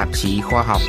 tạp chí khoa học.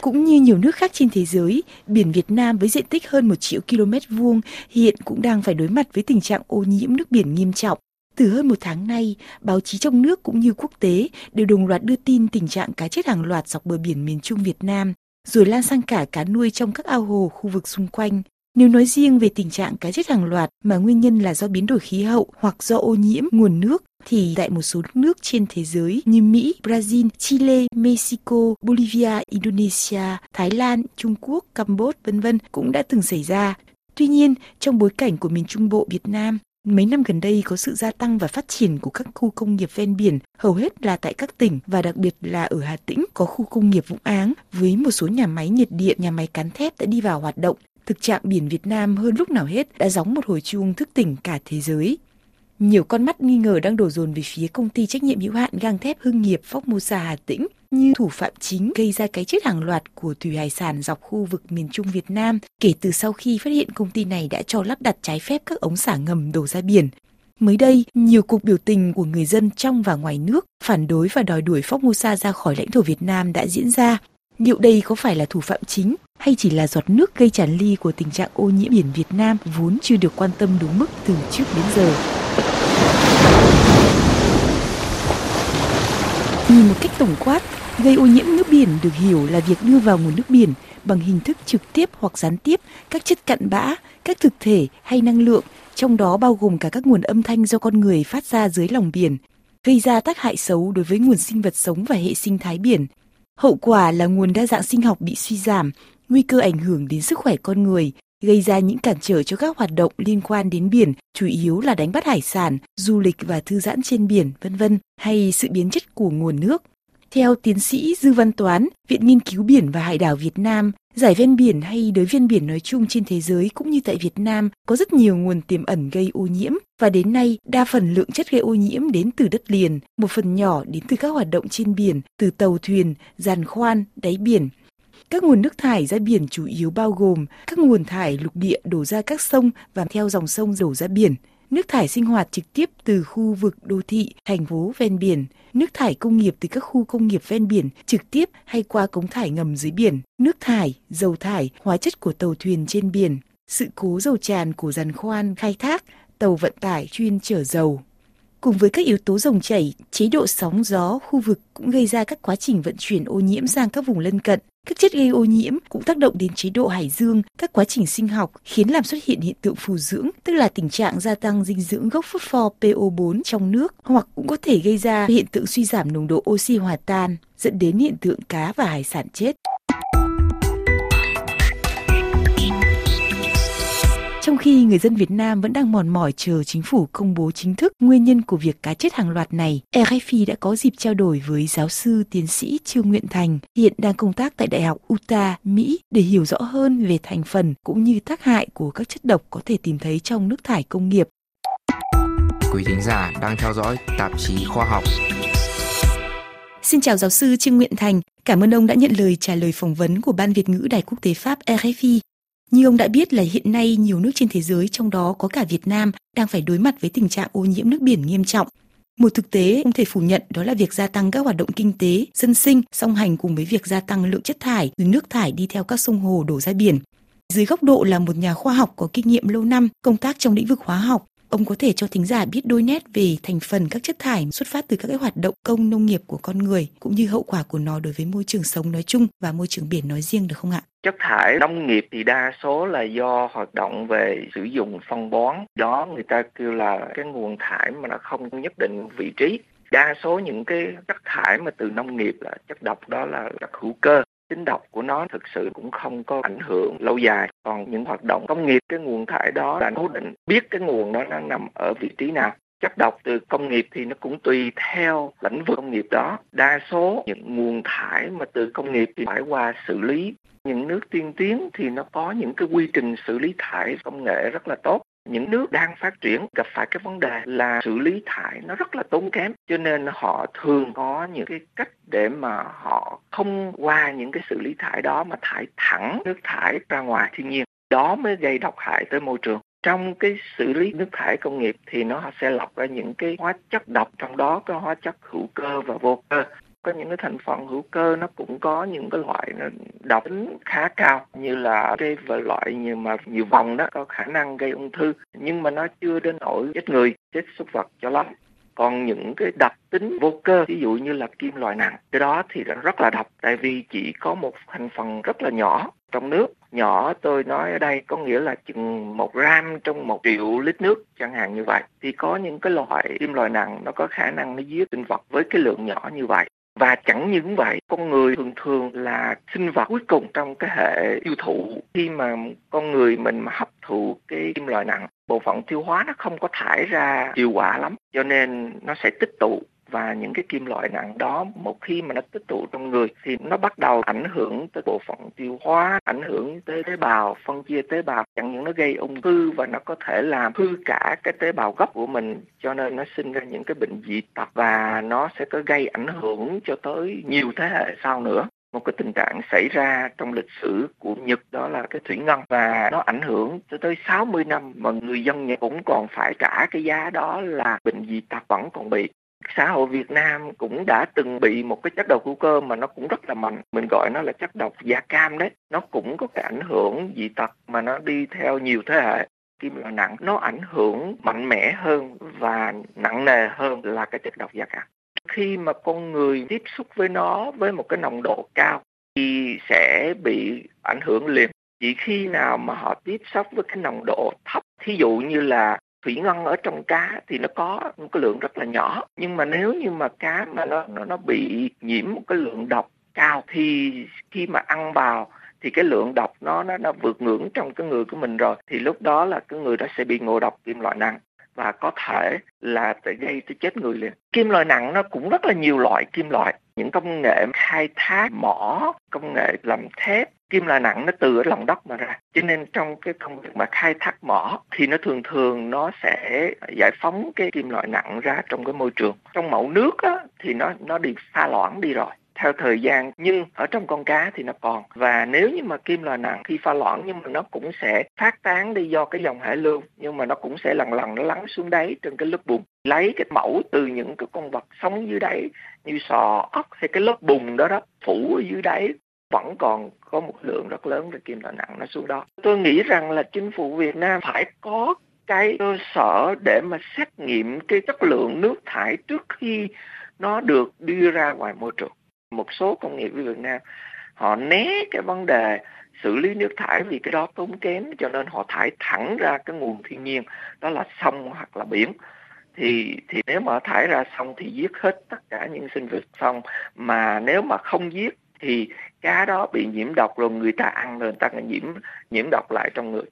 Cũng như nhiều nước khác trên thế giới, biển Việt Nam với diện tích hơn 1 triệu km vuông hiện cũng đang phải đối mặt với tình trạng ô nhiễm nước biển nghiêm trọng. Từ hơn một tháng nay, báo chí trong nước cũng như quốc tế đều đồng loạt đưa tin tình trạng cá chết hàng loạt dọc bờ biển miền Trung Việt Nam, rồi lan sang cả cá nuôi trong các ao hồ khu vực xung quanh. Nếu nói riêng về tình trạng cá chết hàng loạt mà nguyên nhân là do biến đổi khí hậu hoặc do ô nhiễm nguồn nước, thì tại một số nước trên thế giới như Mỹ, Brazil, Chile, Mexico, Bolivia, Indonesia, Thái Lan, Trung Quốc, Cam Bốt, v.v. cũng đã từng xảy ra. Tuy nhiên, trong bối cảnh của miền Trung Bộ Việt Nam, mấy năm gần đây có sự gia tăng và phát triển của các khu công nghiệp ven biển, hầu hết là tại các tỉnh và đặc biệt là ở Hà Tĩnh có khu công nghiệp Vũng Áng với một số nhà máy nhiệt điện, nhà máy cán thép đã đi vào hoạt động. Thực trạng biển Việt Nam hơn lúc nào hết đã gióng một hồi chuông thức tỉnh cả thế giới. Nhiều con mắt nghi ngờ đang đổ dồn về phía công ty trách nhiệm hữu hạn gang thép Hưng Nghiệp Formosa Hà Tĩnh như thủ phạm chính gây ra cái chết hàng loạt của thủy hải sản dọc khu vực miền Trung Việt Nam kể từ sau khi phát hiện công ty này đã cho lắp đặt trái phép các ống xả ngầm đổ ra biển. Mới đây, nhiều cuộc biểu tình của người dân trong và ngoài nước phản đối và đòi đuổi Formosa ra khỏi lãnh thổ Việt Nam đã diễn ra. Liệu đây có phải là thủ phạm chính hay chỉ là giọt nước gây tràn ly của tình trạng ô nhiễm biển Việt Nam vốn chưa được quan tâm đúng mức từ trước đến giờ? Nhìn một cách tổng quát, gây ô nhiễm nước biển được hiểu là việc đưa vào nguồn nước biển bằng hình thức trực tiếp hoặc gián tiếp các chất cặn bã, các thực thể hay năng lượng, trong đó bao gồm cả các nguồn âm thanh do con người phát ra dưới lòng biển, gây ra tác hại xấu đối với nguồn sinh vật sống và hệ sinh thái biển. Hậu quả là nguồn đa dạng sinh học bị suy giảm, nguy cơ ảnh hưởng đến sức khỏe con người, gây ra những cản trở cho các hoạt động liên quan đến biển, chủ yếu là đánh bắt hải sản, du lịch và thư giãn trên biển, v.v. hay sự biến chất của nguồn nước. Theo tiến sĩ Dư Văn Toán, Viện Nghiên cứu Biển và Hải đảo Việt Nam, dải ven biển hay đới ven biển nói chung trên thế giới cũng như tại Việt Nam có rất nhiều nguồn tiềm ẩn gây ô nhiễm và đến nay đa phần lượng chất gây ô nhiễm đến từ đất liền, một phần nhỏ đến từ các hoạt động trên biển, từ tàu thuyền, giàn khoan, đáy biển. Các nguồn nước thải ra biển chủ yếu bao gồm các nguồn thải lục địa đổ ra các sông và theo dòng sông đổ ra biển, nước thải sinh hoạt trực tiếp từ khu vực đô thị, thành phố ven biển, nước thải công nghiệp từ các khu công nghiệp ven biển trực tiếp hay qua cống thải ngầm dưới biển, nước thải, dầu thải, hóa chất của tàu thuyền trên biển, sự cố dầu tràn của giàn khoan khai thác, tàu vận tải chuyên chở dầu. Cùng với các yếu tố dòng chảy, chế độ sóng gió khu vực cũng gây ra các quá trình vận chuyển ô nhiễm sang các vùng lân cận. Các chất gây ô nhiễm cũng tác động đến chế độ hải dương, các quá trình sinh học khiến làm xuất hiện hiện tượng phù dưỡng, tức là tình trạng gia tăng dinh dưỡng gốc phốt pho PO4 trong nước, hoặc cũng có thể gây ra hiện tượng suy giảm nồng độ oxy hòa tan, dẫn đến hiện tượng cá và hải sản chết. Trong khi người dân Việt Nam vẫn đang mòn mỏi chờ chính phủ công bố chính thức nguyên nhân của việc cá chết hàng loạt này, RFI đã có dịp trao đổi với giáo sư tiến sĩ Trương Nguyễn Thành, hiện đang công tác tại Đại học Utah, Mỹ, để hiểu rõ hơn về thành phần cũng như tác hại của các chất độc có thể tìm thấy trong nước thải công nghiệp. Quý thính giả đang theo dõi tạp chí khoa học. Xin chào giáo sư Trương Nguyễn Thành, cảm ơn ông đã nhận lời trả lời phỏng vấn của Ban Việt ngữ Đài Quốc tế Pháp RFI. Như ông đã biết là hiện nay nhiều nước trên thế giới, trong đó có cả Việt Nam, đang phải đối mặt với tình trạng ô nhiễm nước biển nghiêm trọng. Một thực tế không thể phủ nhận đó là việc gia tăng các hoạt động kinh tế, dân sinh song hành cùng với việc gia tăng lượng chất thải từ nước thải đi theo các sông hồ đổ ra biển. Dưới góc độ là một nhà khoa học có kinh nghiệm lâu năm công tác trong lĩnh vực hóa học, ông có thể cho thính giả biết đôi nét về thành phần các chất thải xuất phát từ các hoạt động công nông nghiệp của con người cũng như hậu quả của nó đối với môi trường sống nói chung và môi trường biển nói riêng được không ạ? Chất thải nông nghiệp thì đa số là do hoạt động về sử dụng phân bón, đó người ta kêu là cái nguồn thải mà nó không nhất định vị trí. Đa số những cái chất thải mà từ nông nghiệp là chất độc, đó là chất hữu cơ. Tính độc của nó thực sự cũng không có ảnh hưởng lâu dài. Còn những hoạt động công nghiệp, cái nguồn thải đó là cố định, biết cái nguồn đó nó nằm ở vị trí nào. Chất độc từ công nghiệp thì nó cũng tùy theo lĩnh vực công nghiệp đó. Đa số những nguồn thải mà từ công nghiệp thì phải qua xử lý. Những nước tiên tiến thì nó có những cái quy trình xử lý thải công nghệ rất là tốt. Những nước đang phát triển gặp phải cái vấn đề là xử lý thải nó rất là tốn kém, cho nên họ thường có những cái cách để mà họ không qua những cái xử lý thải đó mà thải thẳng nước thải ra ngoài thiên nhiên. Đó mới gây độc hại tới môi trường. Trong cái xử lý nước thải công nghiệp thì nó sẽ lọc ra những cái hóa chất độc, trong đó có hóa chất hữu cơ và vô cơ. Có những cái thành phần hữu cơ nó cũng có những cái loại độc tính khá cao, như là cái loại như mà nhiều vòng đó, có khả năng gây ung thư, nhưng mà nó chưa đến nỗi chết người, chết súc vật cho lắm. Còn những cái độc tính vô cơ, ví dụ như là kim loại nặng, cái đó thì rất là độc, tại vì chỉ có một thành phần rất là nhỏ trong nước. Nhỏ tôi nói ở đây có nghĩa là chừng 1 gram trong 1 triệu lít nước chẳng hạn như vậy. Thì có những cái loại kim loại nặng nó có khả năng nó giết sinh vật với cái lượng nhỏ như vậy. Và chẳng những vậy, con người thường thường là sinh vật cuối cùng trong cái hệ tiêu thụ. Khi mà con người mình mà hấp thụ cái kim loại nặng, bộ phận tiêu hóa nó không có thải ra hiệu quả lắm, cho nên nó sẽ tích tụ. Và những cái kim loại nặng đó, một khi mà nó tích tụ trong người thì nó bắt đầu ảnh hưởng tới bộ phận tiêu hóa, ảnh hưởng tới tế bào, phân chia tế bào, chẳng những nó gây ung thư và nó có thể làm hư cả cái tế bào gốc của mình, cho nên nó sinh ra những cái bệnh dị tật và nó sẽ có gây ảnh hưởng cho tới nhiều thế hệ sau nữa. Một cái tình trạng xảy ra trong lịch sử của Nhật đó là cái thủy ngân, và nó ảnh hưởng tới 60 năm mà người dân Nhật cũng còn phải trả cái giá, đó là bệnh dị tật vẫn còn bị. Xã hội Việt Nam cũng đã từng bị một cái chất độc hữu cơ mà nó cũng rất là mạnh, mình gọi nó là chất độc da cam đấy. Nó cũng có cái ảnh hưởng dị tật mà nó đi theo nhiều thế hệ. Kim loại nặng nó ảnh hưởng mạnh mẽ hơn và nặng nề hơn là cái chất độc da cam. Khi mà con người tiếp xúc với nó với một cái nồng độ cao thì sẽ bị ảnh hưởng liền. Chỉ khi nào mà họ tiếp xúc với cái nồng độ thấp, thí dụ như là thủy ngân ở trong cá thì nó có một cái lượng rất là nhỏ, nhưng mà nếu như mà cá mà nó bị nhiễm một cái lượng độc cao thì khi mà ăn vào thì cái lượng độc nó vượt ngưỡng trong cái người của mình rồi, thì lúc đó là cái người đó sẽ bị ngộ độc kim loại nặng và có thể là gây tới chết người liền. Kim loại nặng nó cũng rất là nhiều loại kim loại, những công nghệ khai thác mỏ, công nghệ làm thép. Kim loại nặng nó từ ở lòng đất mà ra, cho nên trong cái công việc mà khai thác mỏ thì nó thường thường nó sẽ giải phóng cái kim loại nặng ra trong cái môi trường. Trong mẫu nước á, thì nó đi pha loãng đi rồi theo thời gian, nhưng ở trong con cá thì nó còn. Và nếu như mà kim loại nặng khi pha loãng nhưng mà nó cũng sẽ phát tán đi do cái dòng hải lưu, nhưng mà nó cũng sẽ lần nó lắng xuống đáy trên cái lớp bùn. Lấy cái mẫu từ những cái con vật sống dưới đáy như sò, ốc hay cái lớp bùn đó phủ ở dưới đáy, vẫn còn có một lượng rất lớn về kim loại nặng nó xuống đó. Tôi nghĩ rằng là chính phủ Việt Nam phải có cái cơ sở để mà xét nghiệm cái chất lượng nước thải trước khi nó được đưa ra ngoài môi trường. Một số công nghiệp Việt Nam họ né cái vấn đề xử lý nước thải vì cái đó tốn kém, cho nên họ thải thẳng ra cái nguồn thiên nhiên, đó là sông hoặc là biển. Thì nếu mà thải ra sông thì giết hết tất cả những sinh vật sông, mà nếu mà không giết thì cá đó bị nhiễm độc rồi người ta ăn rồi người ta nhiễm độc lại trong người.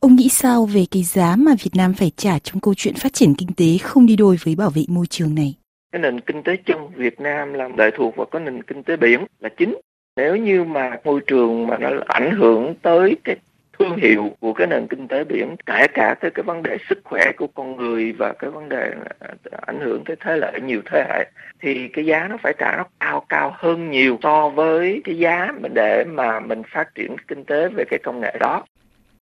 Ông nghĩ sao về cái giá mà Việt Nam phải trả trong câu chuyện phát triển kinh tế không đi đôi với bảo vệ môi trường này? Cái nền kinh tế chung Việt Nam là lệ thuộc vào cái nền kinh tế biển là chính. Nếu như mà môi trường mà nó ảnh hưởng tới cái thương hiệu của cái nền kinh tế biển, kể cả tới cái vấn đề sức khỏe của con người và cái vấn đề ảnh hưởng tới thế hệ nhiều thế hệ, thì cái giá nó phải trả nó cao hơn nhiều so với cái giá để mà mình phát triển kinh tế về cái công nghệ đó.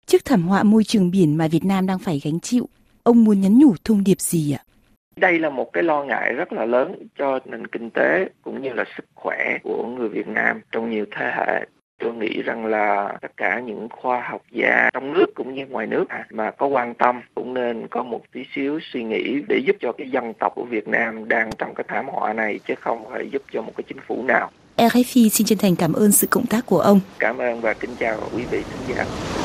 Trước thảm họa môi trường biển mà Việt Nam đang phải gánh chịu, ông muốn nhắn nhủ thông điệp gì ạ? Đây là một cái lo ngại rất là lớn cho nền kinh tế cũng như là sức khỏe của người Việt Nam trong nhiều thế hệ. Tôi nghĩ rằng là tất cả những khoa học gia trong nước cũng như ngoài nước mà có quan tâm cũng nên có một tí xíu suy nghĩ để giúp cho cái dân tộc của Việt Nam đang trong cái thảm họa này, chứ không phải giúp cho một cái chính phủ nào. RFI xin chân thành cảm ơn sự cộng tác của ông. Cảm ơn và kính chào quý vị khán giả.